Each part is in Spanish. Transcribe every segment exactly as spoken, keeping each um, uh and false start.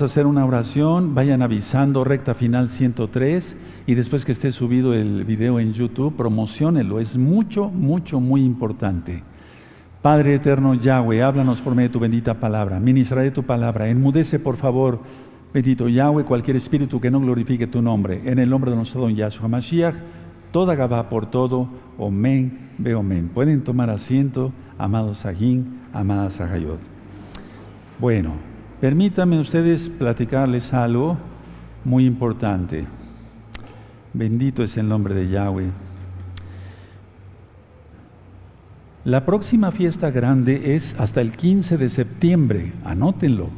vamos a hacer una oración, vayan avisando Recta Final ciento tres y después que esté subido el video en YouTube, promociónelo, es mucho, mucho, muy importante. Padre eterno Yahweh, háblanos por medio de tu bendita palabra, ministraré tu palabra, enmudece por favor, bendito Yahweh, cualquier espíritu que no glorifique tu nombre, en el nombre de nuestro don Yahshua Mashiach, toda Gabá por todo, Omen, ve Omen. Pueden tomar asiento, amados Sajín, amada Sajayot. Bueno. Permítanme ustedes platicarles algo muy importante. Bendito es el nombre de Yahweh. La próxima fiesta grande es hasta el quince de septiembre, anótenlo.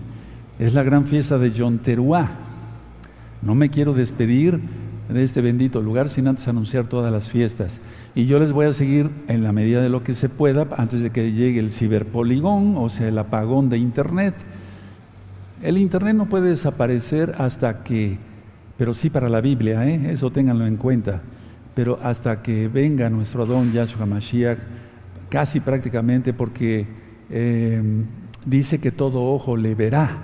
Es la gran fiesta de Yom Teruah. No me quiero despedir de este bendito lugar sin antes anunciar todas las fiestas. Y yo les voy a seguir en la medida de lo que se pueda antes de que llegue el ciberpoligón, o sea, el apagón de internet. El internet no puede desaparecer hasta que, pero sí para la Biblia, ¿eh? Eso ténganlo en cuenta, pero hasta que venga nuestro Adón Yahshua Mashiach, casi prácticamente, porque eh, dice que todo ojo le verá.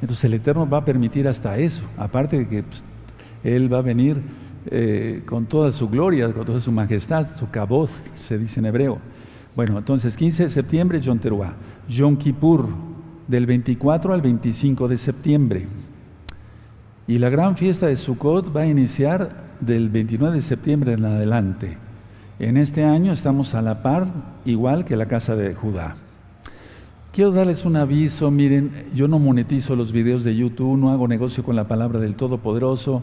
Entonces el Eterno va a permitir hasta eso, aparte de que pues, Él va a venir eh, con toda su gloria, con toda su majestad, su Kavod, se dice en hebreo. Bueno, entonces quince de septiembre, Yom Teruah, Yom Kippur, del veinticuatro al veinticinco de septiembre. Y la gran fiesta de Sukkot va a iniciar del veintinueve de septiembre en adelante. En este año estamos a la par, igual que la casa de Judá. Quiero darles un aviso, miren, yo no monetizo los videos de YouTube, no hago negocio con la palabra del Todopoderoso.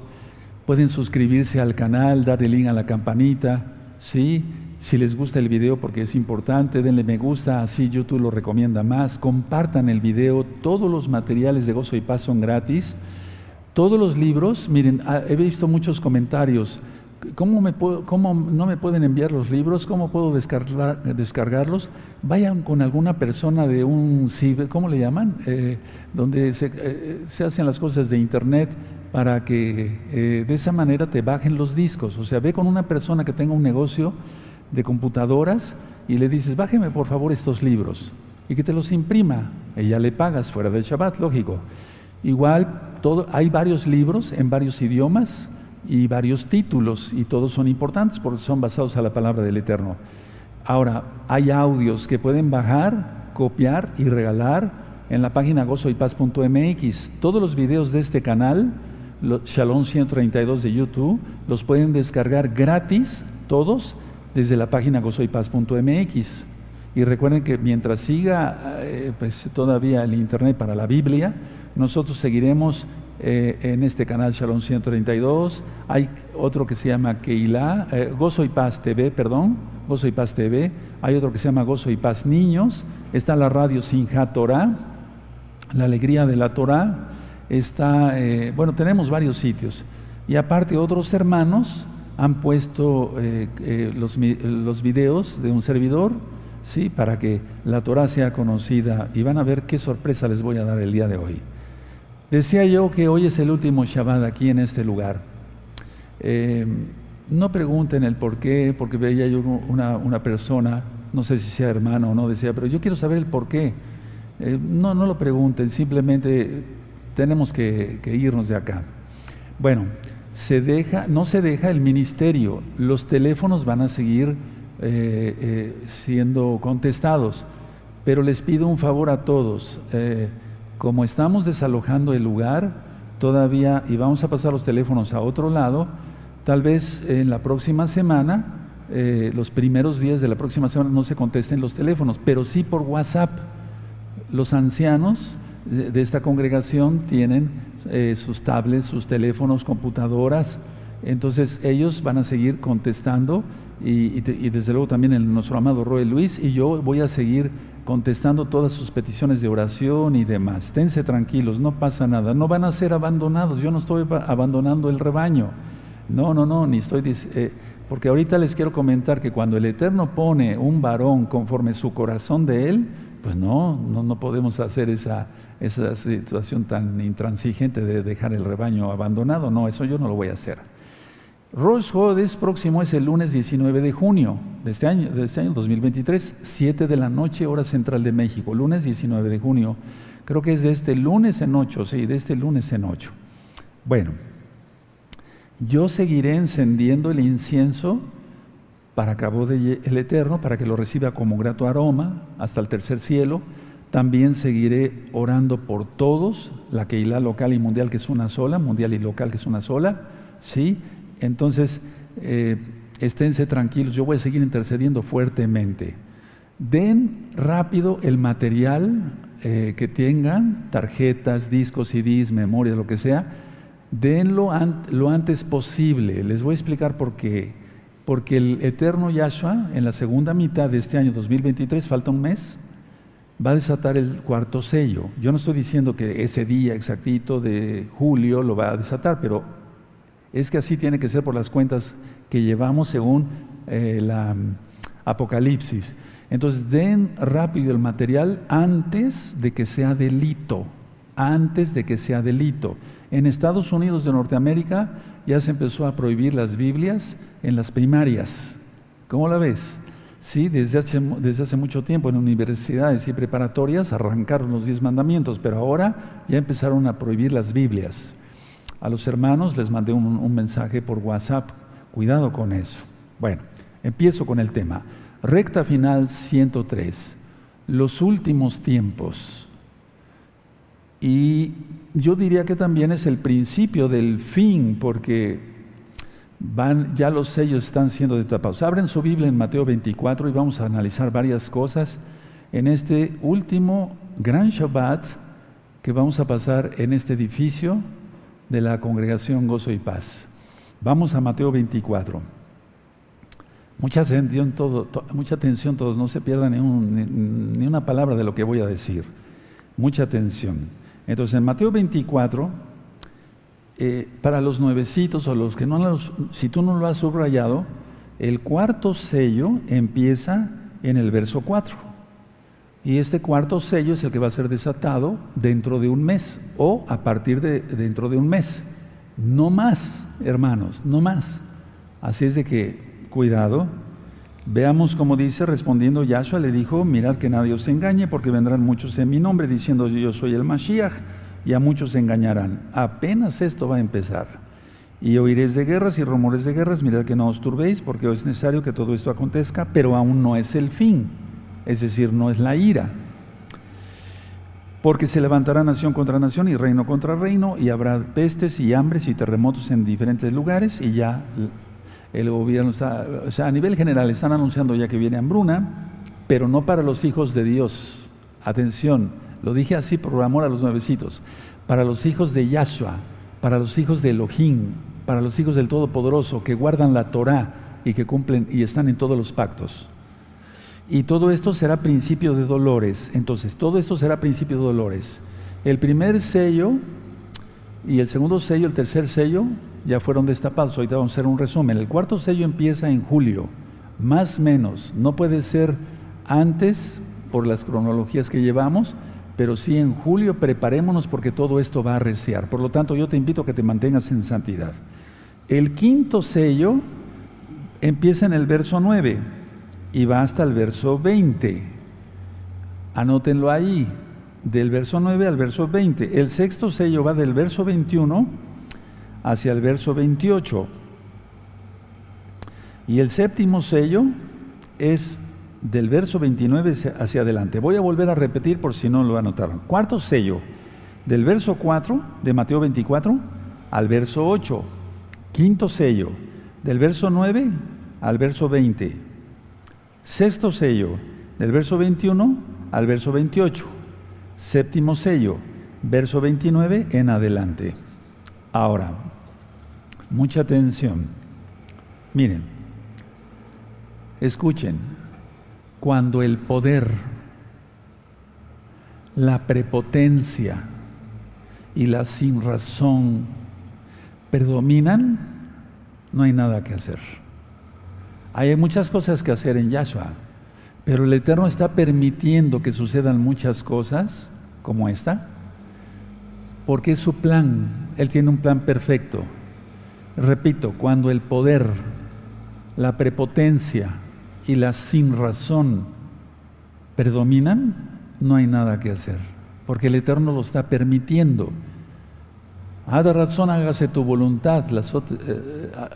Pueden suscribirse al canal, darle link a la campanita, ¿sí? Si les gusta el video, porque es importante, denle me gusta, así YouTube lo recomienda más. Compartan el video, todos los materiales de Gozo y Paz son gratis. Todos los libros, miren, he visto muchos comentarios. ¿Cómo, me puedo, cómo no me pueden enviar los libros? ¿Cómo puedo descargar, descargarlos? Vayan con alguna persona de un ciber, ¿cómo le llaman? Eh, donde se, eh, se hacen las cosas de internet, para que eh, de esa manera te bajen los discos. O sea, ve con una persona que tenga un negocio de computadoras y le dices, bájeme por favor estos libros y que te los imprima. Ella le pagas fuera del Shabbat, lógico. Igual todo, hay varios libros en varios idiomas y varios títulos y todos son importantes porque son basados a la palabra del Eterno. Ahora, hay audios que pueden bajar, copiar y regalar en la página gozo y paz punto m x. Todos los videos de este canal, Shalom ciento treinta y dos de YouTube, los pueden descargar gratis, todos, desde la página gozo y paz punto m x. Y recuerden que mientras siga eh, pues, todavía el internet para la Biblia, nosotros seguiremos eh, en este canal Shalom ciento treinta y dos. Hay otro que se llama Keilah, eh, Gozo y Paz T V, perdón, Gozo y Paz T V. Hay otro que se llama Gozo y Paz Niños. Está la radio Simchat Torah, La Alegría de la Torah. Está, eh, bueno, tenemos varios sitios. Y aparte otros hermanos han puesto eh, eh, los, los videos de un servidor, sí, para que la Torah sea conocida, y van a ver qué sorpresa les voy a dar el día de hoy. Decía yo que hoy es el último Shabbat aquí en este lugar. Eh, no pregunten el por qué, porque veía yo una, una persona, no sé si sea hermano o no, decía, pero yo quiero saber el por qué. Eh, no, no lo pregunten, simplemente tenemos que, que irnos de acá. Bueno, Se deja, no se deja el ministerio, los teléfonos van a seguir eh, eh, siendo contestados, pero les pido un favor a todos, eh, como estamos desalojando el lugar todavía y vamos a pasar los teléfonos a otro lado, tal vez en la próxima semana, eh, los primeros días de la próxima semana no se contesten los teléfonos, pero sí por WhatsApp. Los ancianos de esta congregación tienen eh, sus tablets, sus teléfonos, computadoras, entonces ellos van a seguir contestando y, y, te, y desde luego también el, nuestro amado Roy Luis y yo voy a seguir contestando todas sus peticiones de oración y demás. Esténse tranquilos, no pasa nada, no van a ser abandonados, yo no estoy abandonando el rebaño, no, no, no, ni estoy eh, porque ahorita les quiero comentar que cuando el Eterno pone un varón conforme su corazón de él, pues no, no, no podemos hacer esa, esa situación tan intransigente de dejar el rebaño abandonado. No, eso yo no lo voy a hacer. Rosh Hodes próximo es el lunes diecinueve de junio de este año, de este año dos mil veintitrés, siete de la noche, hora central de México. Lunes diecinueve de junio, Creo que es de este lunes en ocho, sí, de este lunes en ocho. Bueno, yo seguiré encendiendo el incienso para Kavod el Eterno, para que lo reciba como grato aroma hasta el tercer cielo. También seguiré orando por todos, la Keilah local y mundial, que es una sola, mundial y local, que es una sola, ¿sí? Entonces, eh, esténse tranquilos, yo voy a seguir intercediendo fuertemente. Den rápido el material eh, que tengan, tarjetas, discos, C Ds, memorias, lo que sea, denlo an lo antes posible. Les voy a explicar por qué. Porque el Eterno Yahshua, en la segunda mitad de este año dos mil veintitrés, falta un mes, va a desatar el cuarto sello. Yo no estoy diciendo que ese día exactito de julio lo va a desatar, pero es que así tiene que ser por las cuentas que llevamos según eh, la Apocalipsis. Entonces, den rápido el material antes de que sea delito, antes de que sea delito. En Estados Unidos de Norteamérica ya se empezó a prohibir las Biblias en las primarias. ¿Cómo la ves? Sí, desde hace, desde hace mucho tiempo en universidades y preparatorias arrancaron los diez mandamientos, pero ahora ya empezaron a prohibir las Biblias. A los hermanos les mandé un, un mensaje por WhatsApp, cuidado con eso. Bueno, empiezo con el tema. Recta final ciento tres, los últimos tiempos. Y yo diría que también es el principio del fin, porque Van, ya los sellos están siendo destapados. Abren su Biblia en Mateo veinticuatro y vamos a analizar varias cosas en este último gran Shabbat que vamos a pasar en este edificio de la congregación Gozo y Paz. Vamos a Mateo veinticuatro. Mucha atención, todo, to, mucha atención todos, no se pierdan ni, un, ni, ni una palabra de lo que voy a decir. Mucha atención. Entonces, en Mateo veinticuatro... Eh, para los nuevecitos o los que no los, si tú no lo has subrayado, el cuarto sello empieza en el verso cuatro. Y este cuarto sello es el que va a ser desatado dentro de un mes o a partir de dentro de un mes. No más, hermanos, no más. Así es de que, cuidado. Veamos cómo dice, respondiendo Yahshua, le dijo, mirad que nadie os engañe, porque vendrán muchos en mi nombre diciendo yo soy el Mashiach, y a muchos se engañarán. Apenas esto va a empezar. Y oiréis de guerras y rumores de guerras, mirad que no os turbéis, porque es necesario que todo esto acontezca, pero aún no es el fin, es decir, no es la ira. Porque se levantará nación contra nación y reino contra reino, y habrá pestes y hambres y terremotos en diferentes lugares, y ya el gobierno está, o sea, a nivel general están anunciando ya que viene hambruna, pero no para los hijos de Dios. Atención, lo dije así por amor a los nuevecitos, para los hijos de Yahshua, para los hijos de Elohim, para los hijos del Todopoderoso, que guardan la Torah y que cumplen y están en todos los pactos. Y todo esto será principio de dolores. Entonces, todo esto será principio de dolores. El primer sello y el segundo sello, el tercer sello, ya fueron destapados. Ahorita vamos a hacer un resumen. El cuarto sello empieza en julio, más o menos. No puede ser antes por las cronologías que llevamos, pero sí en julio. Preparémonos porque todo esto va a arreciar. Por lo tanto, yo te invito a que te mantengas en santidad. El quinto sello empieza en el verso nueve y va hasta el verso veinte. Anótenlo ahí, del verso nueve al verso veinte. El sexto sello va del verso veintiuno hacia el verso veintiocho. Y el séptimo sello es del verso veintinueve hacia adelante. Voy a volver a repetir por si no lo anotaron. Cuarto sello, del verso cuatro de Mateo veinticuatro al verso ocho. Quinto sello, del verso nueve al verso veinte. Sexto sello, del verso veintiuno al verso veintiocho. Séptimo sello, verso veintinueve en adelante. Ahora, mucha atención. Miren, escuchen. Cuando el poder, la prepotencia y la sin razón predominan, no hay nada que hacer. Hay muchas cosas que hacer en Yahshua, pero el Eterno está permitiendo que sucedan muchas cosas como esta, porque es su plan. Él tiene un plan perfecto. Repito, cuando el poder, la prepotencia y las sin razón predominan, no hay nada que hacer. porque el Eterno lo está permitiendo. Hada razón, hágase tu voluntad,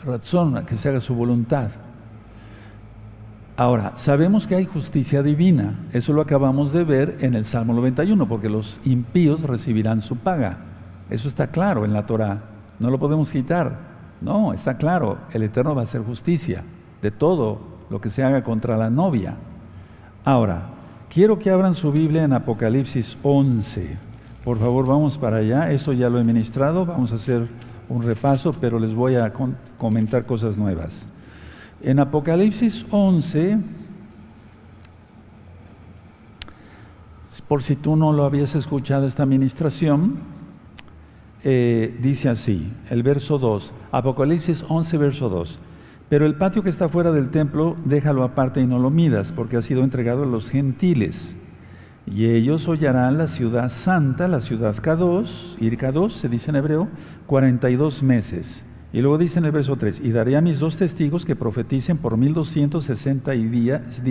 razón que se haga su voluntad. Ahora, sabemos que hay justicia divina, eso lo acabamos de ver en el Salmo noventa y uno, porque los impíos recibirán su paga. Eso está claro en la Torah, no lo podemos quitar. No, está claro, el Eterno va a hacer justicia de todo lo que se haga contra la novia. Ahora, quiero que abran su Biblia en Apocalipsis once. Por favor, vamos para allá, esto ya lo he ministrado, vamos a hacer un repaso, pero les voy a comentar cosas nuevas. En Apocalipsis once, por si tú no lo habías escuchado esta administración, eh, dice así, el verso dos, Apocalipsis once, verso dos. Pero el patio que está fuera del templo, déjalo aparte y no lo midas, porque ha sido entregado a los gentiles. Y ellos hollarán la ciudad santa, la ciudad Caduz, ir Caduz, se dice en hebreo, cuarenta y dos meses. Y luego dice en el verso tres, y daré a mis dos testigos que profeticen por mil doscientos sesenta días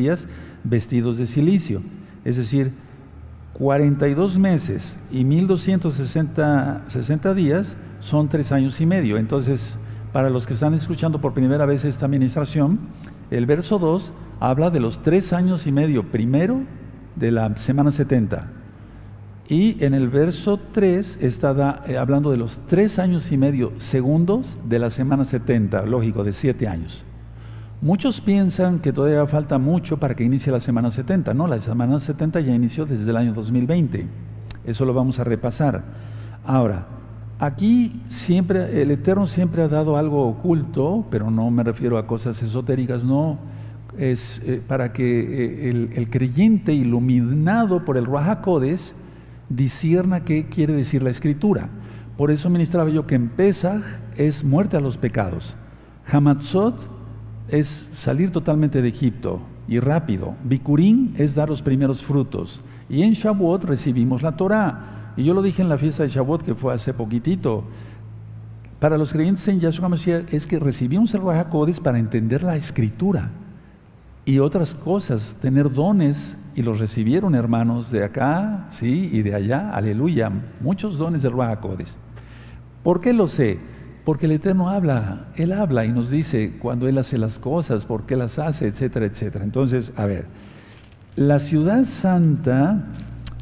vestidos de cilicio. Es decir, cuarenta y dos meses y mil doscientos sesenta días son tres años y medio. Entonces, para los que están escuchando por primera vez esta administración, el verso dos habla de los tres años y medio primero de la semana setenta. Y en el verso tres está da, eh, hablando de los tres años y medio segundos de la semana setenta, lógico, de siete años. Muchos piensan que todavía falta mucho para que inicie la semana setenta. No, la semana setenta ya inició desde el año dos mil veinte. Eso lo vamos a repasar. Ahora, aquí siempre, el Eterno siempre ha dado algo oculto, pero no me refiero a cosas esotéricas, no. Es eh, para que eh, el, el creyente iluminado por el Ruach HaKodesh discierna qué quiere decir la Escritura. Por eso ministraba yo que en Pesach es muerte a los pecados, Hamatzot es salir totalmente de Egipto y rápido, Bikurín es dar los primeros frutos, y en Shavuot recibimos la Torah. Y yo lo dije en la fiesta de Shavuot, que fue hace poquitito, para los creyentes en Yahshua Mashiach es que recibimos el Ruach HaKodesh para entender la Escritura y otras cosas, tener dones, y los recibieron hermanos de acá, sí, y de allá, aleluya, muchos dones del Ruach HaKodesh. ¿Por qué lo sé? Porque el Eterno habla, Él habla y nos dice cuando Él hace las cosas, por qué las hace, etcétera, etcétera. Entonces, a ver, la ciudad santa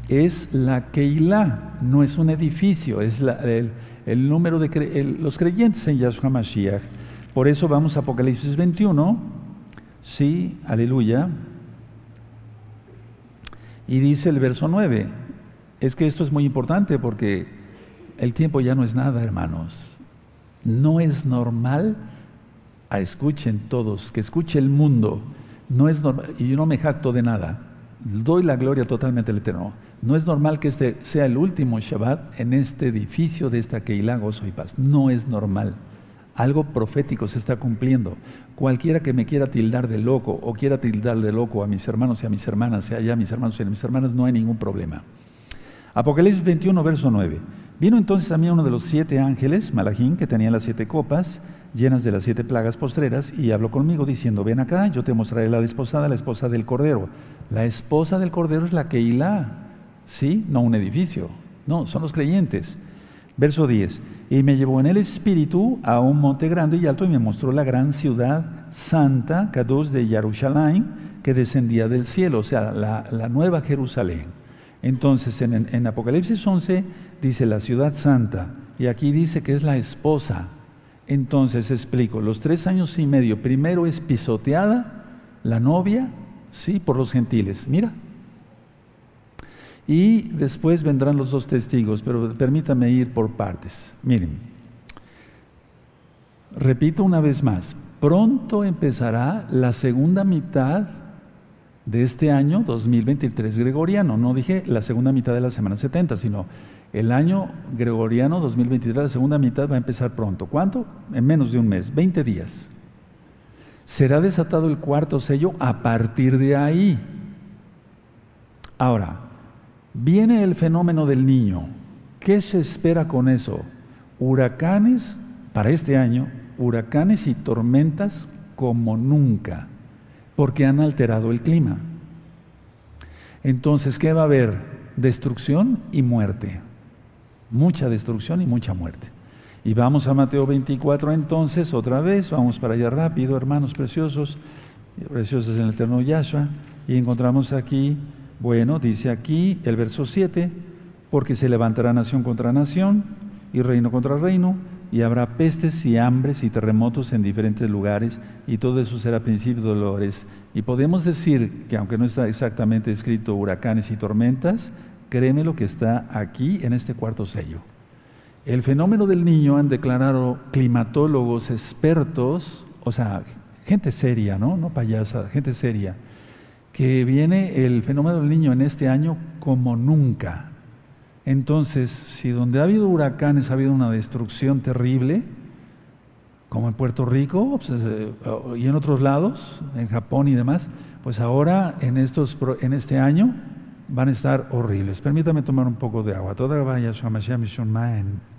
es la Keilah, no es un edificio, es la, el, el número de cre el, los creyentes en Yahshua Mashiach. Por eso vamos a Apocalipsis veintiuno, sí, aleluya. Y dice el verso nueve, es que esto es muy importante porque el tiempo ya no es nada, hermanos. No es normal, a escuchen todos, que escuche el mundo, no es normal, y yo no me jacto de nada, doy la gloria totalmente al Eterno. No es normal que este sea el último Shabbat en este edificio de esta Keilah, Gozo y Paz. No es normal. Algo profético se está cumpliendo. Cualquiera que me quiera tildar de loco o quiera tildar de loco a mis hermanos y a mis hermanas, y allá a mis hermanos y a mis hermanas, no hay ningún problema. Apocalipsis veintiuno, verso nueve. Vino entonces a mí uno de los siete ángeles, Malajín, que tenía las siete copas llenas de las siete plagas postreras, y habló conmigo diciendo, ven acá, yo te mostraré la desposada, la esposa del Cordero. La esposa del Cordero es la Keilah, ¿sí? No un edificio, no, son los creyentes. Verso diez, y me llevó en el espíritu a un monte grande y alto, y me mostró la gran ciudad santa, Caduz de Yerushalayim, que descendía del cielo, o sea, la, la nueva Jerusalén. Entonces, en, en Apocalipsis once, dice la ciudad santa, y aquí dice que es la esposa. Entonces, explico, los tres años y medio, primero es pisoteada la novia, sí, por los gentiles, mira. Y después vendrán los dos testigos, pero permítame ir por partes. Miren, repito una vez más, pronto empezará la segunda mitad de este año dos mil veintitrés gregoriano. No dije la segunda mitad de la semana setenta, sino el año gregoriano dos mil veintitrés, la segunda mitad va a empezar pronto. ¿Cuánto? En menos de un mes, veinte días. Será desatado el cuarto sello a partir de ahí. Ahora, viene el fenómeno del niño. ¿Qué se espera con eso? Huracanes, para este año, huracanes y tormentas como nunca, porque han alterado el clima. Entonces, ¿qué va a haber? destrucción y muerte. Mucha destrucción y mucha muerte. Y vamos a Mateo veinticuatro entonces, otra vez, vamos para allá rápido, hermanos preciosos, preciosos en el eterno Yahshua, y encontramos aquí, bueno, dice aquí el verso siete, porque se levantará nación contra nación y reino contra reino, y habrá pestes y hambres y terremotos en diferentes lugares, y todo eso será principio de dolores. Y podemos decir que, aunque no está exactamente escrito huracanes y tormentas, créeme lo que está aquí en este cuarto sello. El fenómeno del niño han declarado climatólogos expertos, o sea, gente seria, ¿no? No payasa, gente seria, que viene el fenómeno del niño en este año como nunca. Entonces, si donde ha habido huracanes ha habido una destrucción terrible, como en Puerto Rico pues, y en otros lados, en Japón y demás, pues ahora en, estos, en este año van a estar horribles. Permítame tomar un poco de agua. Toda vaya Yahshua Mashiach Mishon Maen.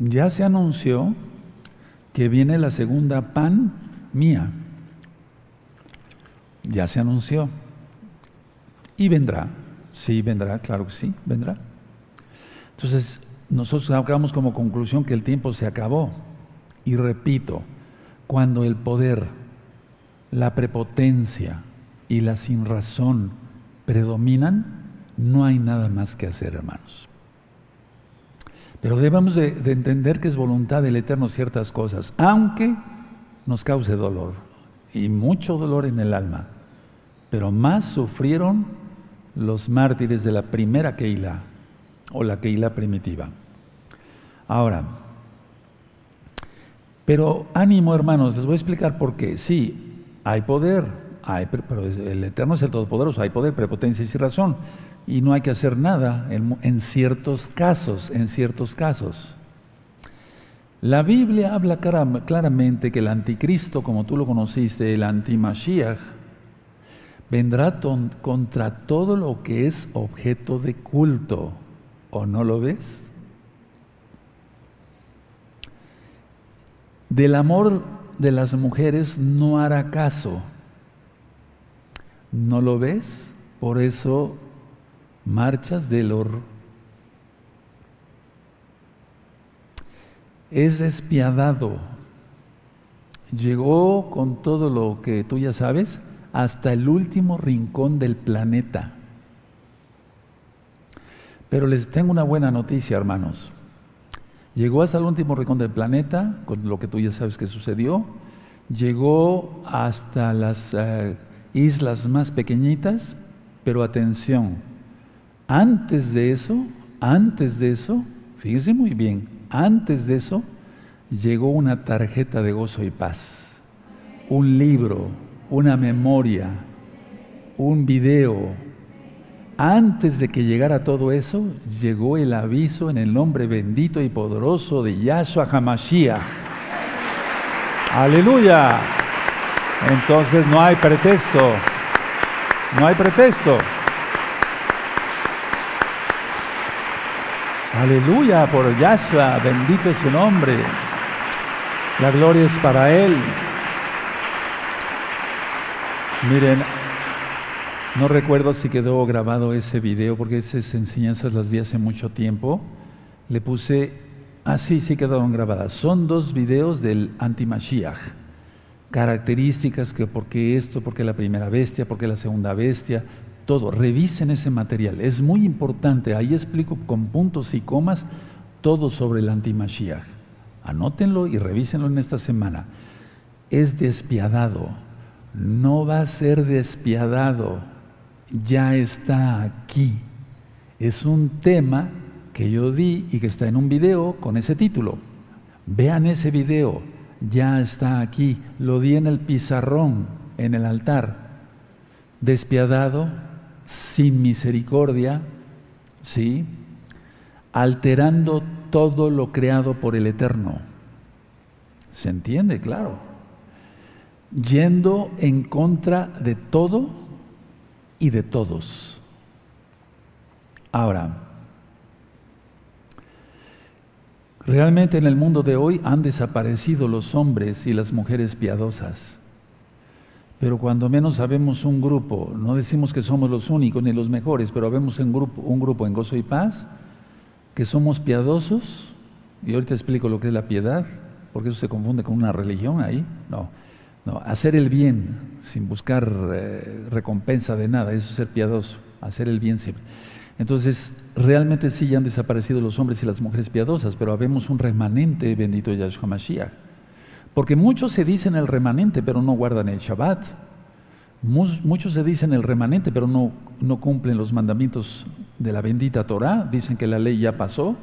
Ya se anunció que viene la segunda pandemia. Ya se anunció. Y vendrá. Sí, vendrá, claro que sí, vendrá. Entonces, nosotros sacamos como conclusión que el tiempo se acabó. Y repito, cuando el poder, la prepotencia y la sinrazón predominan, no hay nada más que hacer, hermanos. Pero debemos de, de entender que es voluntad del Eterno ciertas cosas, aunque nos cause dolor, y mucho dolor en el alma. Pero más sufrieron los mártires de la primera Keilah, o la Keilah primitiva. Ahora, pero ánimo, hermanos, les voy a explicar por qué. Sí, hay poder, hay, pero el Eterno es el Todopoderoso, hay poder, prepotencia y razón, y no hay que hacer nada en, en ciertos casos, en ciertos casos. La Biblia habla cara, claramente que el anticristo, como tú lo conociste, el Antimashiach, vendrá ton, contra todo lo que es objeto de culto, ¿o no lo ves? Del amor de las mujeres no hará caso. ¿No lo ves? Por eso marchas del horror. Es despiadado. Llegó con todo lo que tú ya sabes hasta el último rincón del planeta. Pero les tengo una buena noticia, hermanos. Llegó hasta el último rincón del planeta, con lo que tú ya sabes que sucedió. Llegó hasta las eh, islas más pequeñitas, pero atención, antes de eso, antes de eso, fíjense muy bien, antes de eso, llegó una tarjeta de Gozo y Paz, un libro, una memoria, un video. Antes de que llegara todo eso, llegó el aviso en el nombre bendito y poderoso de Yahshua HaMashiach. ¡Aleluya! Entonces no hay pretexto. No hay pretexto. ¡Aleluya! Por Yahshua, bendito es su nombre. La gloria es para Él. Miren, no recuerdo si quedó grabado ese video, porque esas enseñanzas las di hace mucho tiempo. Le puse, ah sí, sí quedaron grabadas. Son dos videos del Antimashiach. Características, que por qué esto, por qué la primera bestia, por qué la segunda bestia, todo. Revisen ese material, es muy importante. Ahí explico con puntos y comas todo sobre el Antimashiach. Anótenlo y revísenlo en esta semana. Es despiadado, no va a ser despiadado. Ya está aquí. Es un tema que yo di y que está en un video con ese título. Vean ese video. Ya está aquí. Lo di en el pizarrón, en el altar. Despiadado, sin misericordia, ¿sí? Alterando todo lo creado por el Eterno. ¿Se entiende? Claro. Yendo en contra de todo y de todos. Ahora, Realmente en el mundo de hoy han desaparecido los hombres y las mujeres piadosas. Pero cuando menos sabemos un grupo, no decimos que somos los únicos ni los mejores, pero habemos un grupo, un grupo en Gozo y Paz, que somos piadosos, y ahorita explico lo que es la piedad, porque eso se confunde con una religión ahí, no, no, hacer el bien sin buscar eh, recompensa de nada, eso es ser piadoso, hacer el bien siempre. Entonces, realmente sí ya han desaparecido los hombres y las mujeres piadosas, pero habemos un remanente, bendito Yahshua Mashiach. Porque muchos se dicen el remanente, pero no guardan el Shabbat. Muchos se dicen el remanente, pero no, no cumplen los mandamientos de la bendita Torah. Dicen que la ley ya pasó.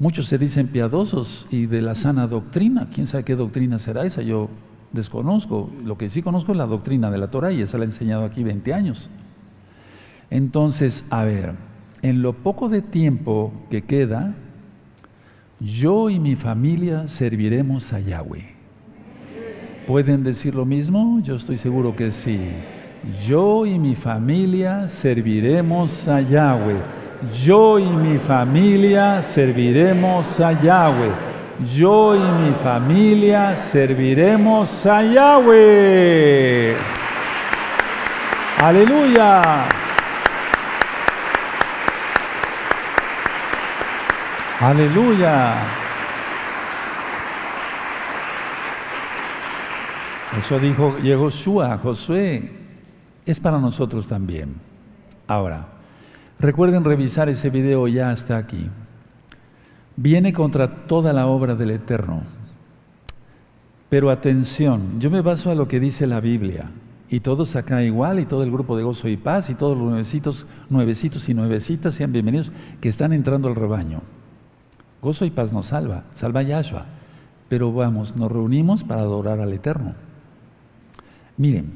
Muchos se dicen piadosos y de la sana doctrina. ¿Quién sabe qué doctrina será esa? Yo desconozco. Lo que sí conozco es la doctrina de la Torah y esa la he enseñado aquí veinte años. Entonces, a ver, en lo poco de tiempo que queda, yo y mi familia serviremos a Yahweh. ¿Pueden decir lo mismo? Yo estoy seguro que sí. Yo y mi familia serviremos a Yahweh. Yo y mi familia serviremos a Yahweh. Yo y mi familia serviremos a Yahweh. ¡Aleluya! ¡Aleluya! Eso dijo Yehoshua, Josué. Es para nosotros también. Ahora, recuerden revisar ese video ya hasta aquí. Viene contra toda la obra del Eterno. Pero atención, yo me baso a lo que dice la Biblia. Y todos acá igual, y todo el grupo de Gozo y Paz, y todos los nuevecitos, nuevecitos y nuevecitas, sean bienvenidos, que están entrando al rebaño. Gozo y Paz nos salva, salva a Yahshua. Pero vamos, nos reunimos para adorar al Eterno. Miren,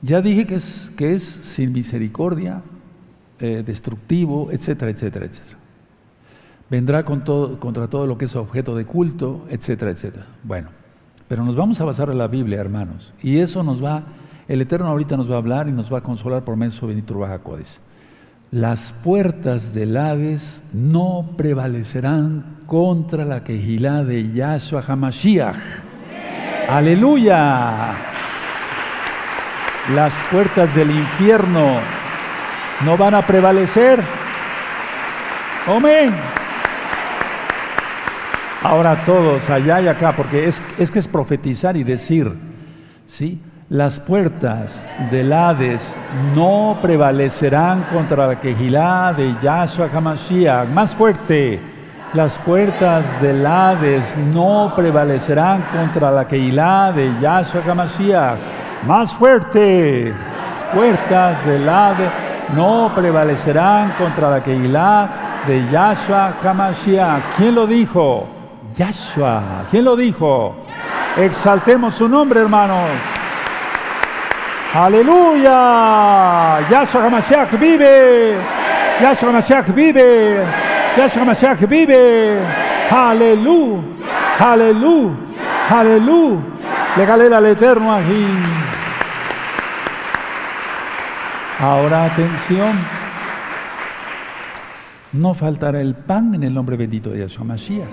ya dije que es, que es sin misericordia, eh, destructivo, etcétera, etcétera, etcétera. Vendrá con todo, contra todo lo que es objeto de culto, etcétera, etcétera. Bueno, pero nos vamos a basar en la Biblia, hermanos. Y eso nos va, el Eterno ahorita nos va a hablar y nos va a consolar por medio de Ruach HaKodesh. Las puertas del Hades no prevalecerán contra la Kehilah de Yahshua HaMashiach. ¡Sí! ¡Aleluya! Las puertas del infierno no van a prevalecer. ¡Amén! Ahora todos, allá y acá, porque es, es que es profetizar y decir, ¿sí? Las puertas del Hades no prevalecerán contra la Kehilah de Yahshua HaMashiach. Más fuerte. Las puertas del Hades no prevalecerán contra la Kehilah de Yahshua HaMashiach. Más fuerte. Las puertas del Hades no prevalecerán contra la Kehilah de Yahshua HaMashiach. ¿Quién lo dijo? Yahshua. ¿Quién lo dijo? Exaltemos su nombre, hermanos. ¡Aleluya! ¡Yahshua Mashiach vive! ¡Yahshua Mashiach vive! ¡Yahshua Mashiach vive! ¡Aleluya! ¡Aleluya! ¡Aleluya! ¡Le galera al Eterno aquí! Ahora, atención. No faltará el pan en el nombre bendito de Yahshua Mashiach.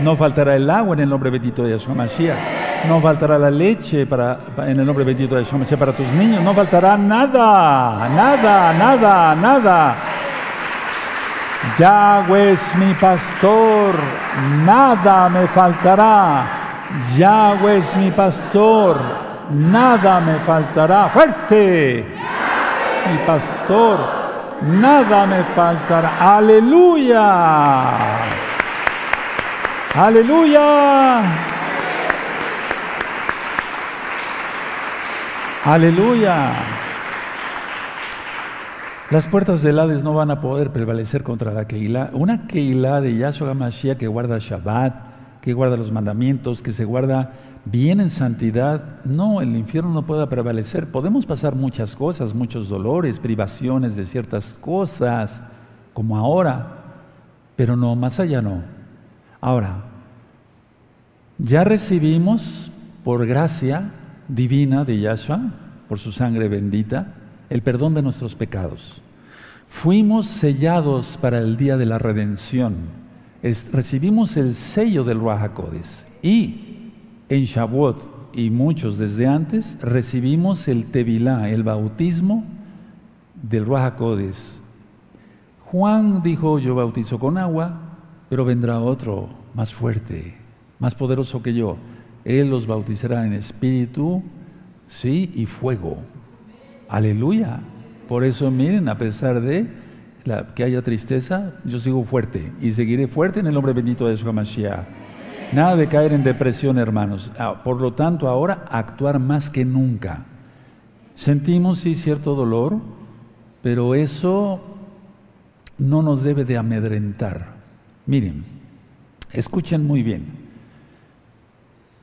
No faltará el agua en el nombre bendito de Yahshua Mashiach. No faltará la leche para, para, en el nombre bendito de Yahshua Mashiach para tus niños. No faltará nada, nada, nada, nada. Yahweh es mi pastor, nada me faltará. Yahweh es mi pastor, nada me faltará. ¡Fuerte! Mi pastor, nada me faltará. ¡Aleluya! ¡Aleluya! ¡Aleluya! Las puertas del Hades no van a poder prevalecer contra la Keilah. Una Keilah de Yahshua Mashiach que guarda Shabbat, que guarda los mandamientos, que se guarda bien en santidad. No, el infierno no puede prevalecer. Podemos pasar muchas cosas, muchos dolores, privaciones de ciertas cosas, como ahora, pero no, más allá no. Ahora, ya recibimos por gracia divina de Yahshua, por su sangre bendita, el perdón de nuestros pecados. Fuimos sellados para el día de la redención. es, recibimos el sello del Ruach HaKodesh, y en Shavuot y muchos desde antes recibimos el Tevilá, el bautismo del Ruach HaKodesh. Juan dijo: yo bautizo con agua, pero vendrá otro más fuerte, más poderoso que yo. Él los bautizará en espíritu, sí, y fuego. Aleluya. Por eso miren, a pesar de la, que haya tristeza, yo sigo fuerte y seguiré fuerte en el nombre bendito de Yahshua Mashiach. Nada de caer en depresión, hermanos. Ah, por lo tanto, ahora actuar más que nunca. Sentimos sí cierto dolor, pero eso no nos debe de amedrentar. Miren, escuchen muy bien.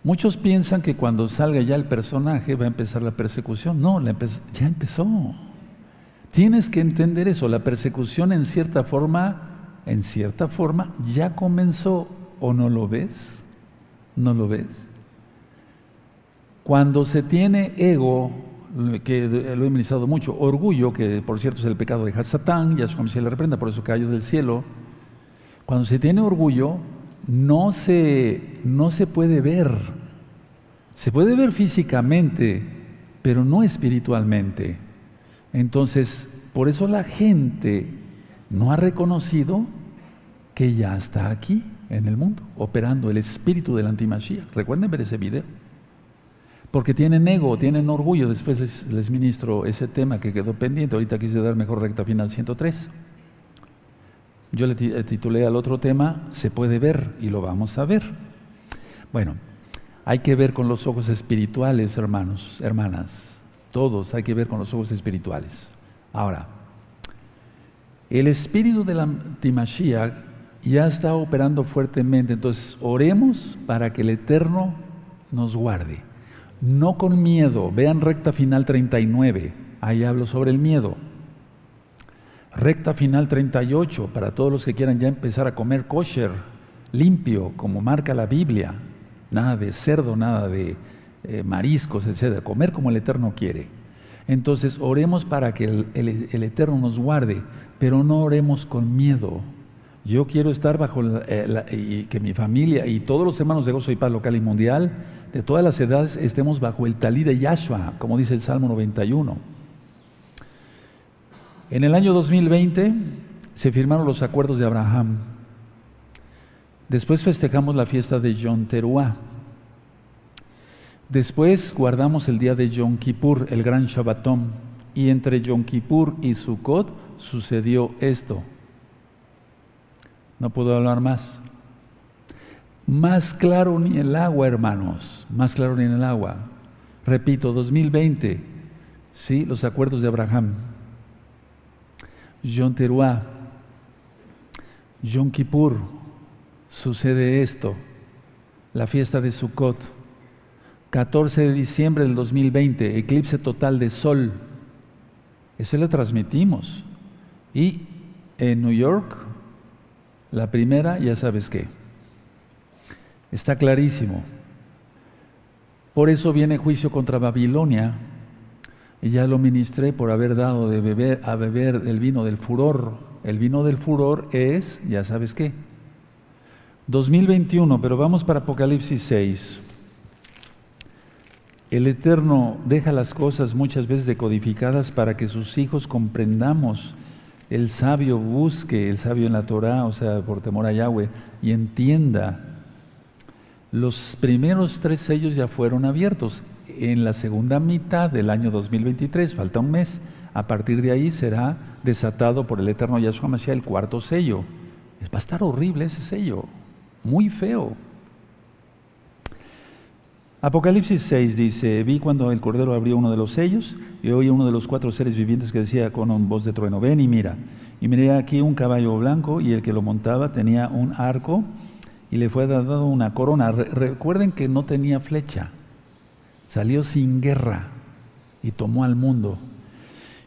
Muchos piensan que cuando salga ya el personaje va a empezar la persecución. No, la empe- ya empezó. Tienes que entender eso. La persecución en cierta forma, en cierta forma, ya comenzó. ¿O no lo ves? ¿No lo ves? Cuando se tiene ego, que lo he ministrado mucho, orgullo, que por cierto es el pecado de Hasatán, Yahshua Mashiach le reprenda, por eso cayó del cielo. Cuando se tiene orgullo, no se, no se puede ver. Se puede ver físicamente, pero no espiritualmente. Entonces, por eso la gente no ha reconocido que ya está aquí en el mundo, operando el espíritu del Antimashiach. Recuerden ver ese video. Porque tienen ego, tienen orgullo. Después les, les ministro ese tema que quedó pendiente. Ahorita quise dar mejor recta final ciento tres. Yo le titulé al otro tema, se puede ver, y lo vamos a ver. Bueno, hay que ver con los ojos espirituales, hermanos, hermanas. Todos hay que ver con los ojos espirituales. Ahora, el espíritu del Antimashiach ya está operando fuertemente. Entonces, oremos para que el Eterno nos guarde. No con miedo. Vean recta final treinta y nueve. Ahí hablo sobre el miedo. Recta final treinta y ocho. Para todos los que quieran ya empezar a comer kosher, limpio, como marca la Biblia. Nada de cerdo, nada de Eh, mariscos, etcétera, comer como el Eterno quiere. Entonces oremos para que el, el, el Eterno nos guarde, pero no oremos con miedo. Yo quiero estar bajo la, eh, la, y que mi familia y todos los hermanos de Gozo y Paz local y mundial, de todas las edades, estemos bajo el talí de Yahshua, como dice el Salmo noventa y uno. En el año dos mil veinte se firmaron los acuerdos de Abraham. Después festejamos la fiesta de Yom Teruah. Después guardamos el día de Yom Kippur, el gran Shabbatón, y entre Yom Kippur y Sukkot sucedió esto. No puedo hablar más. Más claro ni el agua, hermanos, más claro ni el agua. Repito, dos mil veinte, sí, los acuerdos de Abraham, Yom Teruah, Yom Kippur, sucede esto, la fiesta de Sukkot. catorce de diciembre del dos mil veinte, eclipse total de sol. Eso lo transmitimos. Y en New York, la primera, ya sabes qué. Está clarísimo. Por eso viene juicio contra Babilonia. Y ya lo ministré por haber dado de beber a beber el vino del furor. El vino del furor es, ya sabes qué. dos mil veintiuno, pero vamos para Apocalipsis seis. El Eterno deja las cosas muchas veces decodificadas para que sus hijos comprendamos. El sabio busque, el sabio en la Torah, o sea, por temor a Yahweh, y entienda. Los primeros tres sellos ya fueron abiertos. En la segunda mitad del año dos mil veintitrés, falta un mes, a partir de ahí será desatado por el Eterno Yahshua Mashiach el cuarto sello. Va a estar horrible ese sello, muy feo. Apocalipsis seis dice: vi cuando el Cordero abrió uno de los sellos, y oí uno de los cuatro seres vivientes que decía con voz de trueno: ven y mira. Y miré aquí un caballo blanco, y el que lo montaba tenía un arco, y le fue dado una corona. Re- recuerden que no tenía flecha, salió sin guerra y tomó al mundo.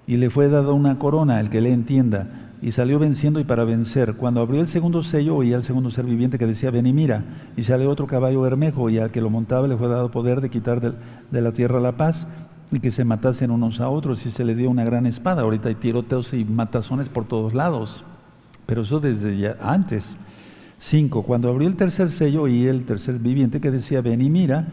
Y le fue dado una corona, el que le entienda. Y salió venciendo y para vencer. Cuando abrió el segundo sello, oí al segundo ser viviente que decía: ven y mira. Y salió otro caballo bermejo, y al que lo montaba le fue dado poder de quitar de la tierra la paz, y que se matasen unos a otros, y se le dio una gran espada. Ahorita hay tiroteos y matazones por todos lados, pero eso desde ya antes. cinco. Cuando abrió el tercer sello, oí el tercer viviente que decía: ven y mira.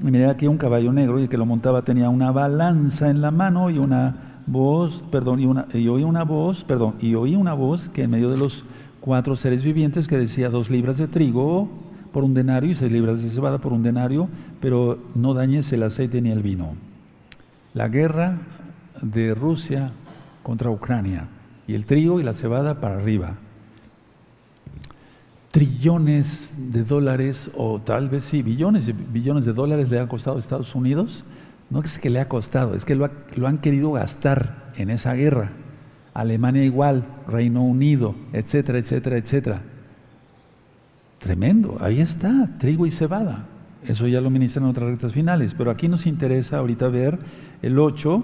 Y miré aquí un caballo negro, y el que lo montaba tenía una balanza en la mano, y una voz, perdón, y, una, y oí una voz, perdón, y oí una voz que en medio de los cuatro seres vivientes que decía: dos libras de trigo por un denario y seis libras de cebada por un denario, pero no dañes el aceite ni el vino. La guerra de Rusia contra Ucrania, y el trigo y la cebada para arriba. Trillones de dólares, o tal vez sí, billones y billones de dólares le ha costado a Estados Unidos. No es que le ha costado, es que lo, ha, lo han querido gastar en esa guerra. Alemania igual, Reino Unido, etcétera, etcétera, etcétera. Tremendo, ahí está, trigo y cebada. Eso ya lo ministran en otras rectas finales, pero aquí nos interesa ahorita ver el ocho,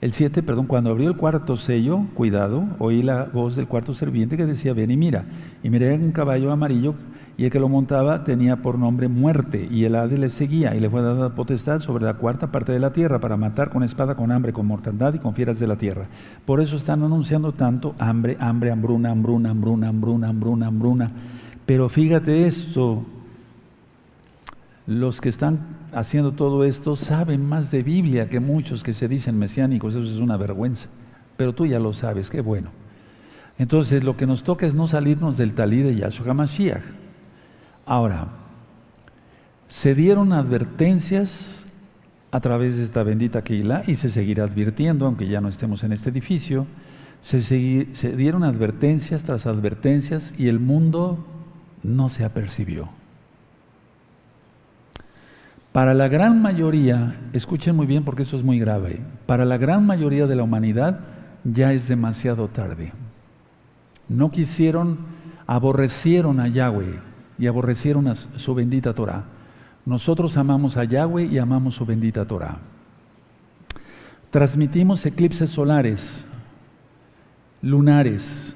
el siete, perdón. Cuando abrió el cuarto sello, cuidado, oí la voz del cuarto serviente que decía: ven y mira. Y miré un caballo amarillo, y el que lo montaba tenía por nombre Muerte, y el Hades le seguía, y le fue dada potestad sobre la cuarta parte de la tierra, para matar con espada, con hambre, con mortandad y con fieras de la tierra. Por eso están anunciando tanto hambre, hambre, hambruna, hambruna, hambruna, hambruna, hambruna, hambruna. Pero fíjate esto, los que están haciendo todo esto saben más de Biblia que muchos que se dicen mesiánicos. Eso es una vergüenza, pero tú ya lo sabes, qué bueno. Entonces lo que nos toca es no salirnos del talí de Yahshua Mashiach. Ahora, se dieron advertencias a través de esta bendita Keilah, y se seguirá advirtiendo, aunque ya no estemos en este edificio. Se, segui, se dieron advertencias tras advertencias, y el mundo no se apercibió. Para la gran mayoría, escuchen muy bien porque eso es muy grave, para la gran mayoría de la humanidad ya es demasiado tarde. No quisieron, aborrecieron a Yahweh y aborrecieron a su bendita Torah. Nosotros amamos a Yahweh y amamos su bendita Torah. Transmitimos eclipses solares, lunares,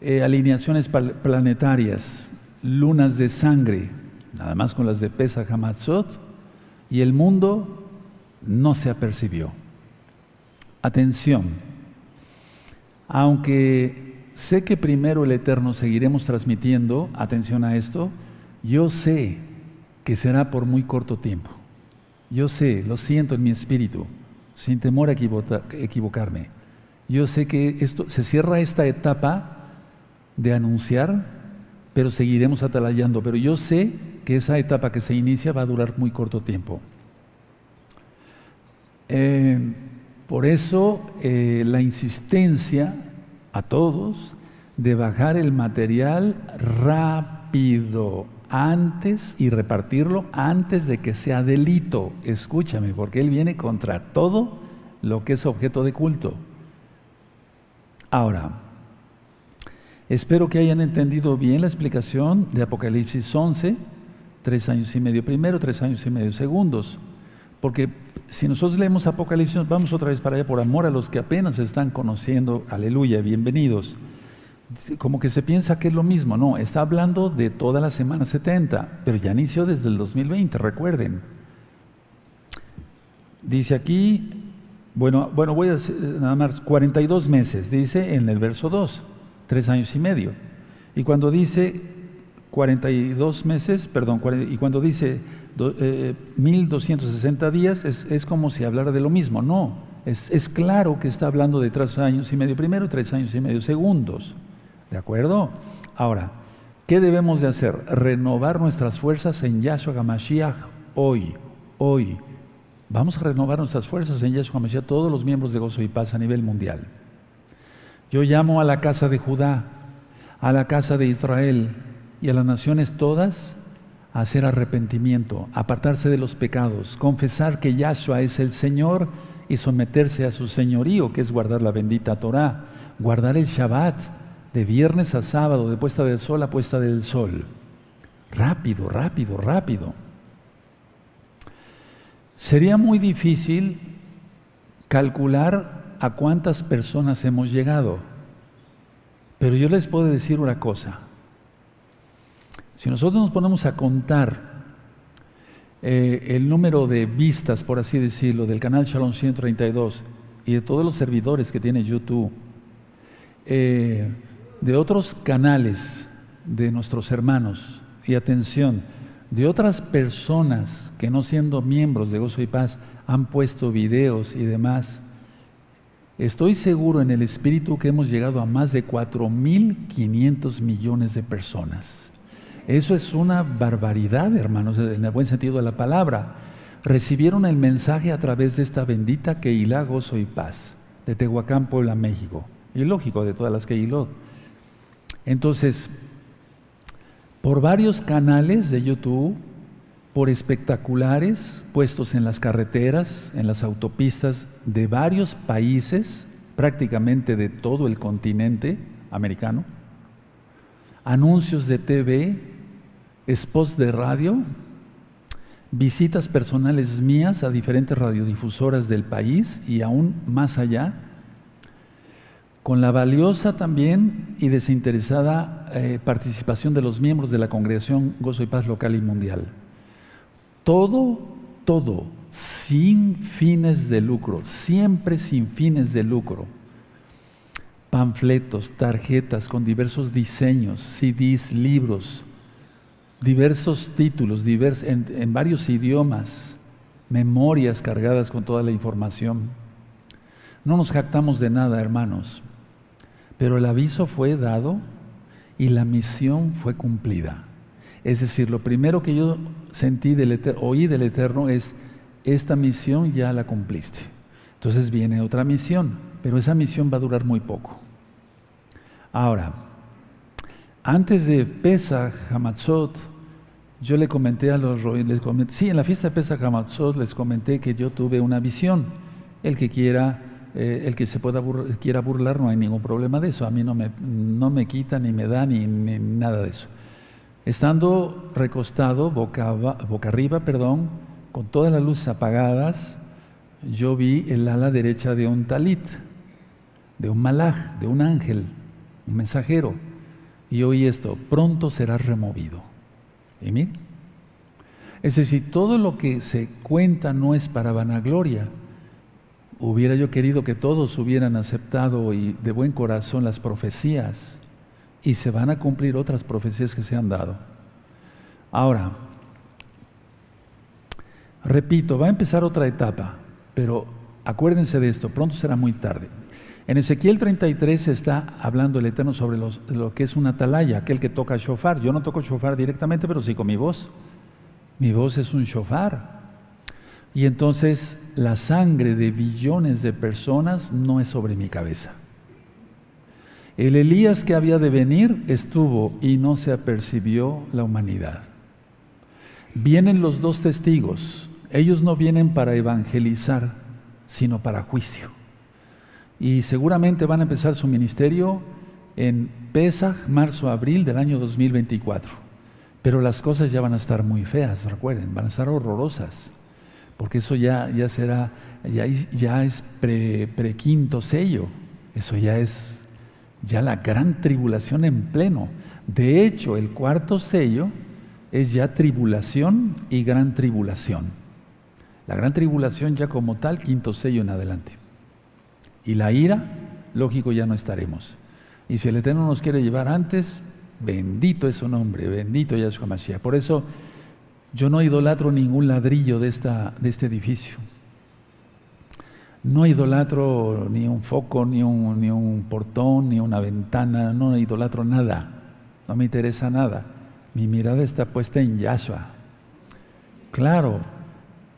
eh, alineaciones planetarias, lunas de sangre, nada más con las de Pesach, Hamatzot, y el mundo no se apercibió. Atención, aunque sé que primero el Eterno seguiremos transmitiendo, atención a esto, yo sé que será por muy corto tiempo. Yo sé, lo siento en mi espíritu, sin temor a equivocarme. Yo sé que esto se cierra, esta etapa de anunciar, pero seguiremos atalayando. Pero yo sé que esa etapa que se inicia va a durar muy corto tiempo. Eh, por eso eh, la insistencia a todos de bajar el material rápido, antes, y repartirlo antes de que sea delito. Escúchame, porque él viene contra todo lo que es objeto de culto. Ahora, espero que hayan entendido bien la explicación de Apocalipsis once, tres años y medio primero, tres años y medio segundos. Porque si nosotros leemos Apocalipsis, vamos otra vez para allá, por amor a los que apenas están conociendo, aleluya, bienvenidos. Como que se piensa que es lo mismo, no, está hablando de toda la semana setenta, pero ya inició desde el dos mil veinte, recuerden. Dice aquí, bueno, bueno voy a decir nada más, cuarenta y dos meses, dice en el verso dos. Tres años y medio. Y cuando dice cuarenta y dos meses, perdón, y cuando dice do, eh, mil doscientos sesenta días, es, es como si hablara de lo mismo. No, es, es claro que está hablando de tres años y medio primero y tres años y medio segundos. ¿De acuerdo? Ahora, ¿qué debemos de hacer? Renovar nuestras fuerzas en Yahshua Mashiach hoy, hoy. Vamos a renovar nuestras fuerzas en Yahshua Mashiach, todos los miembros de Gozo y Paz a nivel mundial. Yo llamo a la casa de Judá, a la casa de Israel y a las naciones todas a hacer arrepentimiento, apartarse de los pecados, confesar que Yahshua es el Señor y someterse a su señorío, que es guardar la bendita Torah, guardar el Shabbat de viernes a sábado, de puesta del sol a puesta del sol. Rápido, rápido, rápido. Sería muy difícil calcular a cuántas personas hemos llegado, pero yo les puedo decir una cosa: si nosotros nos ponemos a contar eh, el número de vistas, por así decirlo, del canal Shalom ciento treinta y dos y de todos los servidores que tiene YouTube, eh, de otros canales de nuestros hermanos y atención, de otras personas que no siendo miembros de Gozo y Paz han puesto videos y demás, estoy seguro en el espíritu que hemos llegado a más de cuatro mil quinientos millones de personas. Eso es una barbaridad, hermanos, en el buen sentido de la palabra. Recibieron el mensaje a través de esta bendita Keilah, Gozo y Paz, de Tehuacán, Puebla, México. Y lógico, de todas las Keilot. Entonces, por varios canales de YouTube, por espectaculares puestos en las carreteras, en las autopistas de varios países, prácticamente de todo el continente americano, anuncios de T V, spots de radio, visitas personales mías a diferentes radiodifusoras del país y aún más allá, con la valiosa también y desinteresada eh, participación de los miembros de la Congregación Gozo y Paz local y mundial. Todo, todo, sin fines de lucro, siempre sin fines de lucro. Panfletos, tarjetas con diversos diseños, C Ds, libros, diversos títulos, divers, en, en varios idiomas, memorias cargadas con toda la información. No nos jactamos de nada, hermanos, pero el aviso fue dado y la misión fue cumplida. Es decir, lo primero que yo sentí del Eterno, oí del Eterno es, esta misión ya la cumpliste. Entonces viene otra misión, pero esa misión va a durar muy poco. Ahora, antes de Pesach, Hamatzot, yo le comenté a los les comenté, sí, en la fiesta de Pesach, Hamatzot, les comenté que yo tuve una visión. El que quiera, eh, el que se pueda burlar, quiera burlar, no hay ningún problema de eso. A mí no me, no me quita, ni me da, ni, ni nada de eso. Estando recostado, boca, boca arriba, perdón, con todas las luces apagadas, yo vi el ala derecha de un talit, de un malaj, de un ángel, un mensajero. Y oí esto, pronto serás removido. Y miren, es decir, todo lo que se cuenta no es para vanagloria. Hubiera yo querido que todos hubieran aceptado y de buen corazón las profecías, y se van a cumplir otras profecías que se han dado. Ahora, repito, va a empezar otra etapa, pero acuérdense de esto, pronto será muy tarde. En Ezequiel treinta y tres se está hablando el Eterno sobre los, lo que es un atalaya, aquel que toca shofar. Yo no toco shofar directamente, pero sí con mi voz. Mi voz es un shofar. Y entonces la sangre de billones de personas no es sobre mi cabeza. El Elías que había de venir estuvo y no se apercibió la humanidad. Vienen los dos testigos. Ellos no vienen para evangelizar, sino para juicio. Y seguramente van a empezar su ministerio en Pesaj, marzo, abril del año dos mil veinticuatro. Pero las cosas ya van a estar muy feas, recuerden, van a estar horrorosas. Porque eso ya, ya será, ya, ya es pre, pre quinto sello. Eso ya es... ya la gran tribulación en pleno. De hecho, el cuarto sello es ya tribulación y gran tribulación. La gran tribulación ya como tal, quinto sello en adelante. Y la ira, lógico, ya no estaremos. Y si el Eterno nos quiere llevar antes, bendito es su nombre, bendito Yahshua Mashiach. Por eso yo no idolatro ningún ladrillo de, esta, de este edificio. No idolatro ni un foco, ni un, ni un portón, ni una ventana, no idolatro nada, no me interesa nada. Mi mirada está puesta en Yahshua. Claro,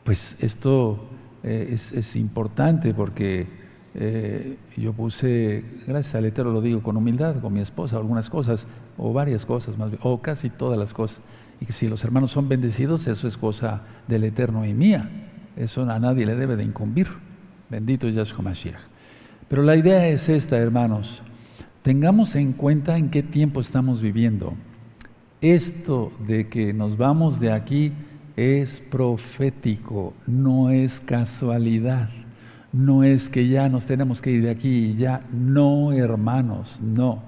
pues esto eh, es, es importante porque eh, yo puse, gracias al Eterno lo digo con humildad, con mi esposa, algunas cosas, o varias cosas más bien, o casi todas las cosas. Y que si los hermanos son bendecidos, eso es cosa del Eterno y mía. Eso a nadie le debe de incumbir. Bendito es Yahshua Mashiach. Pero la idea es esta, hermanos. Tengamos en cuenta en qué tiempo estamos viviendo. Esto de que nos vamos de aquí es profético, no es casualidad. No es que ya nos tenemos que ir de aquí y ya. No, hermanos, no.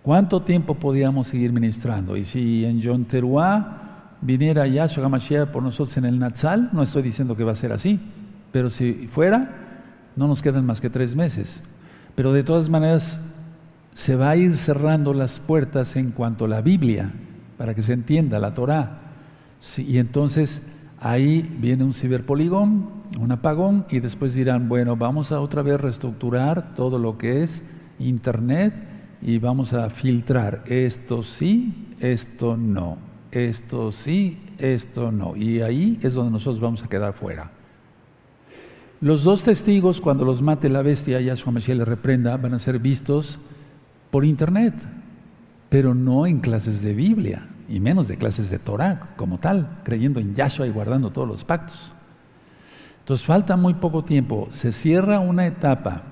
¿Cuánto tiempo podíamos seguir ministrando? Y si en Yom Teruah viniera Yahshua Mashiach por nosotros en el Natsal, no estoy diciendo que va a ser así. Pero si fuera, no nos quedan más que tres meses. Pero de todas maneras, se va a ir cerrando las puertas en cuanto a la Biblia, para que se entienda la Torah. Sí, y entonces ahí viene un ciberpoligón, un apagón, y después dirán, bueno, vamos a otra vez reestructurar todo lo que es Internet y vamos a filtrar esto sí, esto no, esto sí, esto no. Y ahí es donde nosotros vamos a quedar fuera. Los dos testigos, cuando los mate la bestia, Yahshua Mashiach le reprenda, van a ser vistos por Internet, pero no en clases de Biblia, y menos de clases de Torah como tal, creyendo en Yahshua y guardando todos los pactos. Entonces falta muy poco tiempo, se cierra una etapa.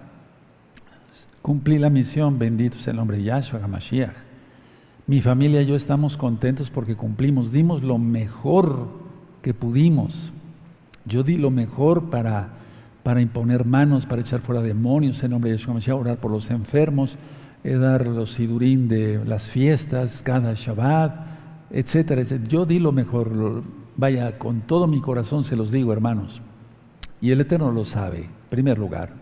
Cumplí la misión, bendito es el nombre de Yahshua HaMashiach. Mi familia y yo estamos contentos porque cumplimos, dimos lo mejor que pudimos. Yo di lo mejor para, para imponer manos, para echar fuera demonios en nombre de Yahshua HaMashiach, orar por los enfermos, dar los sidurín de las fiestas, cada Shabbat, etcétera, etcétera. Yo di lo mejor, lo, vaya, con todo mi corazón se los digo, hermanos. Y el Eterno lo sabe, en primer lugar.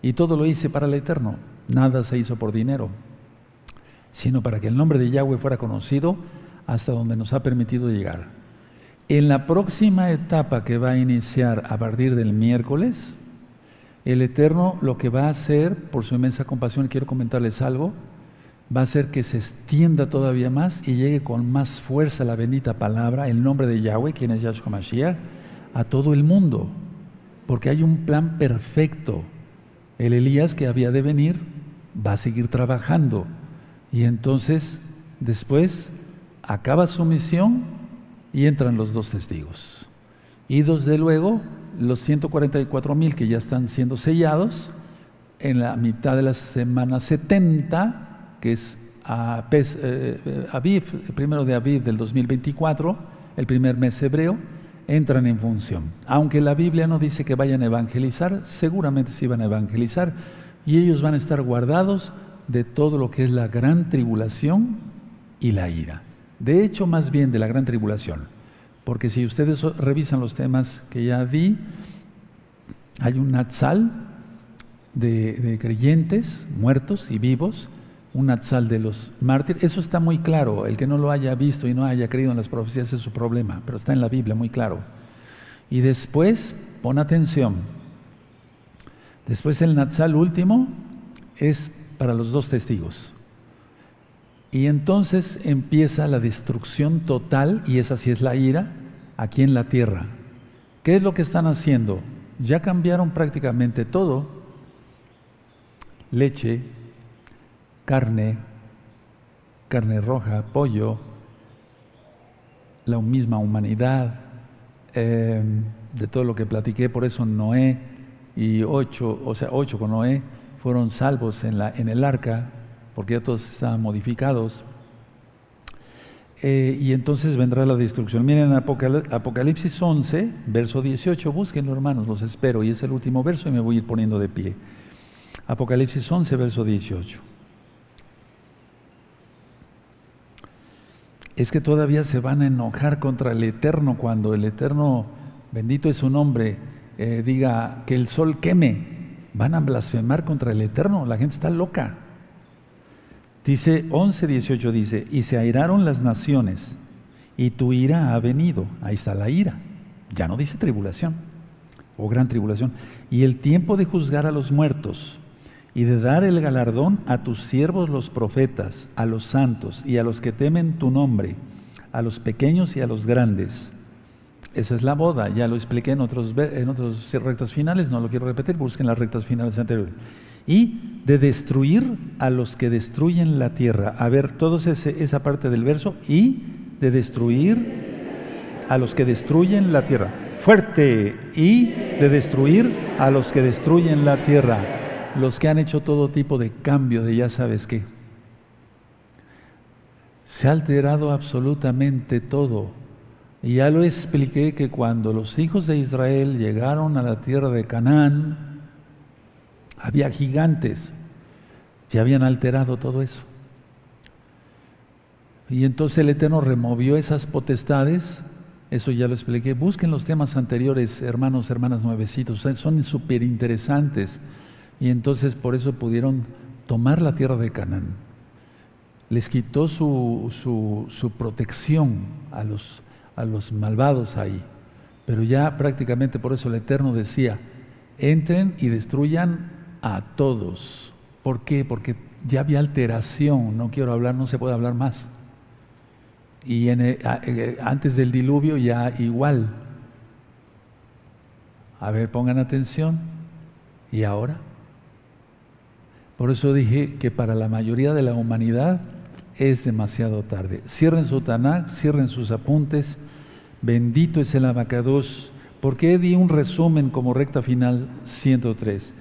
Y todo lo hice para el Eterno. Nada se hizo por dinero, sino para que el nombre de Yahweh fuera conocido hasta donde nos ha permitido llegar. En la próxima etapa que va a iniciar a partir del miércoles, el Eterno lo que va a hacer, por su inmensa compasión, quiero comentarles algo, va a hacer que se extienda todavía más y llegue con más fuerza la bendita palabra, el nombre de Yahweh, quien es Yahshua Mashiach, a todo el mundo, porque hay un plan perfecto. El Elías que había de venir va a seguir trabajando y entonces después acaba su misión y entran los dos testigos y desde luego los ciento cuarenta y cuatro mil que ya están siendo sellados en la mitad de la semana setenta, que es a Pes, eh, Aviv, el primero de Aviv del dos mil veinticuatro, el primer mes hebreo, entran en función. Aunque la Biblia no dice que vayan a evangelizar, seguramente sí van a evangelizar y ellos van a estar guardados de todo lo que es la gran tribulación y la ira. De hecho, más bien de la gran tribulación. Porque si ustedes revisan los temas que ya di, hay un Natsal de, de creyentes muertos y vivos, un Natsal de los mártires. Eso está muy claro. El que no lo haya visto y no haya creído en las profecías es su problema, pero está en la Biblia muy claro. Y después, pon atención, después el Natsal último es para los dos testigos. Y entonces empieza la destrucción total, y esa sí es la ira, aquí en la tierra. ¿Qué es lo que están haciendo? Ya cambiaron prácticamente todo. Leche, carne, carne roja, pollo, la misma humanidad, eh, de todo lo que platiqué, por eso Noé y ocho, o sea, ocho con Noé, fueron salvos en, la, en el arca, porque ya todos estaban modificados, eh, y entonces vendrá la destrucción. Miren Apocalipsis once, verso dieciocho, búsquenlo hermanos, los espero, y es el último verso y me voy a ir poniendo de pie. Apocalipsis once, verso dieciocho. Es que todavía se van a enojar contra el Eterno cuando el Eterno, bendito es su nombre, eh, diga que el sol queme. Van a blasfemar contra el Eterno, la gente está loca. Dice once dieciocho, dice, y se airaron las naciones, y tu ira ha venido. Ahí está la ira. Ya no dice tribulación, o gran tribulación. Y el tiempo de juzgar a los muertos, y de dar el galardón a tus siervos los profetas, a los santos, y a los que temen tu nombre, a los pequeños y a los grandes. Esa es la boda, ya lo expliqué en otros, en otros rectas finales, no lo quiero repetir, busquen las rectas finales anteriores. Y de destruir a los que destruyen la tierra. A ver, toda esa parte del verso. Y de destruir a los que destruyen la tierra. Fuerte. Y de destruir a los que destruyen la tierra. Los que han hecho todo tipo de cambio de ya sabes qué. Se ha alterado absolutamente todo. Y ya lo expliqué que cuando los hijos de Israel llegaron a la tierra de Canaán, había gigantes, ya habían alterado todo eso. Y entonces el Eterno removió esas potestades, eso ya lo expliqué. Busquen los temas anteriores, hermanos, hermanas nuevecitos, son súper interesantes. Y entonces por eso pudieron tomar la tierra de Canaán. Les quitó su, su, su protección a los, a los malvados ahí. Pero ya prácticamente por eso el Eterno decía, entren y destruyan a todos. ¿Por qué? Porque ya había alteración, no quiero hablar, no se puede hablar más. Y en, antes del diluvio ya igual. A ver, pongan atención. ¿Y ahora? Por eso dije que para la mayoría de la humanidad es demasiado tarde. Cierren su Tanakh, cierren sus apuntes. Bendito es el Abba Kadosh. ¿Por qué di un resumen como recta final ciento tres?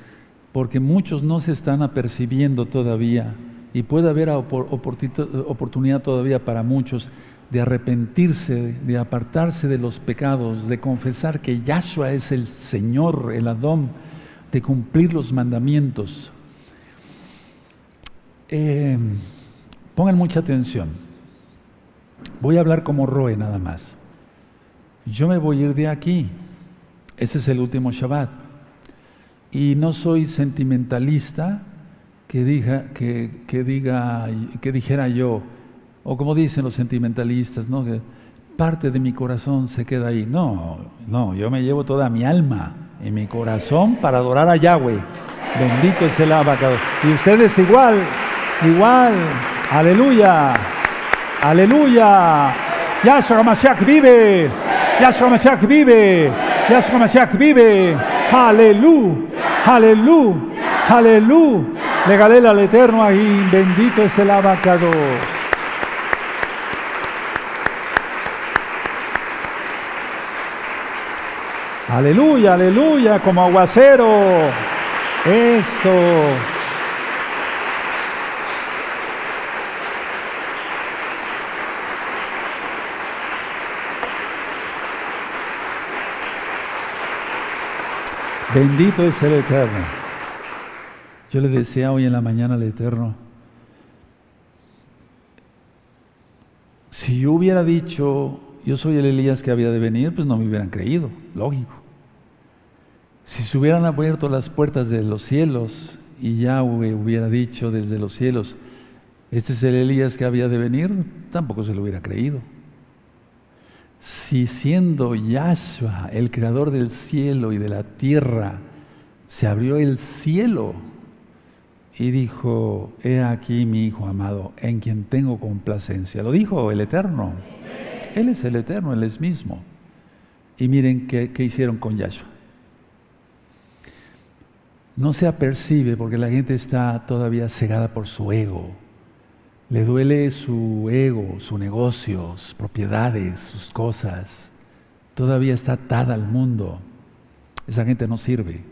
Porque muchos no se están apercibiendo todavía y puede haber oportunidad todavía para muchos de arrepentirse, de apartarse de los pecados, de confesar que Yahshua es el Señor, el Adón, de cumplir los mandamientos. Eh, pongan mucha atención. Voy a hablar como Roe nada más. Yo me voy a ir de aquí. Ese es el último Shabbat. Y no soy sentimentalista que diga, que, que diga, que dijera yo, o como dicen los sentimentalistas, ¿no? Que parte de mi corazón se queda ahí. No, no, yo me llevo toda mi alma y mi corazón para adorar a Yahweh. Bendito es el Abba Kadosh. Y ustedes igual, igual. Aleluya, aleluya. Yahshua Mashiach vive. Yahshua Mashiach vive. Yahshua Mashiach vive. Aleluya, aleluya, aleluya. Le galela al Eterno ahí. Bendito es el Abba Kadosh. Aleluya, aleluya, como aguacero. Eso. Bendito es el Eterno. Yo les decía hoy en la mañana al Eterno, si yo hubiera dicho, yo soy el Elías que había de venir, pues no me hubieran creído, lógico. Si se hubieran abierto las puertas de los cielos y Yahweh hubiera dicho desde los cielos, este es el Elías que había de venir, tampoco se lo hubiera creído. Si siendo Yahshua el creador del cielo y de la tierra, se abrió el cielo y dijo, he aquí mi Hijo amado, en quien tengo complacencia. Lo dijo el Eterno. Él es el Eterno, Él es mismo. Y miren qué, qué hicieron con Yahshua. No se apercibe porque la gente está todavía cegada por su ego. Le duele su ego, su negocio, sus propiedades, sus cosas. Todavía está atada al mundo. Esa gente no sirve.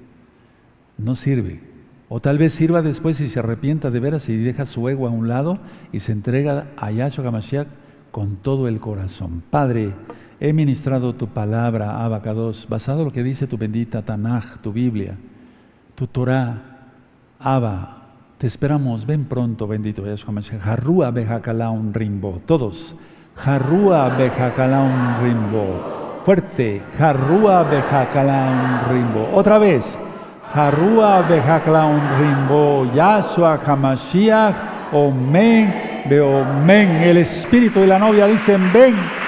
No sirve. O tal vez sirva después y se arrepienta de veras y deja su ego a un lado y se entrega a Yahshua Mashiach con todo el corazón. Padre, he ministrado tu palabra, Abba Kadosh, basado en lo que dice tu bendita Tanaj, tu Biblia, tu Torah. Abba, te esperamos, ven pronto, bendito Yahshua Mashiach. Jarrúa Bejakalahun Rimbo. Todos, Jarrúa Bejakalahun Rimbo. Fuerte, Jarrúa Bejakalahun Rimbo. Otra vez, Jarrúa Bejakalahun Rimbo. Yahshua HaMashiach, Omen, Veo, men. El Espíritu y la novia dicen, ven.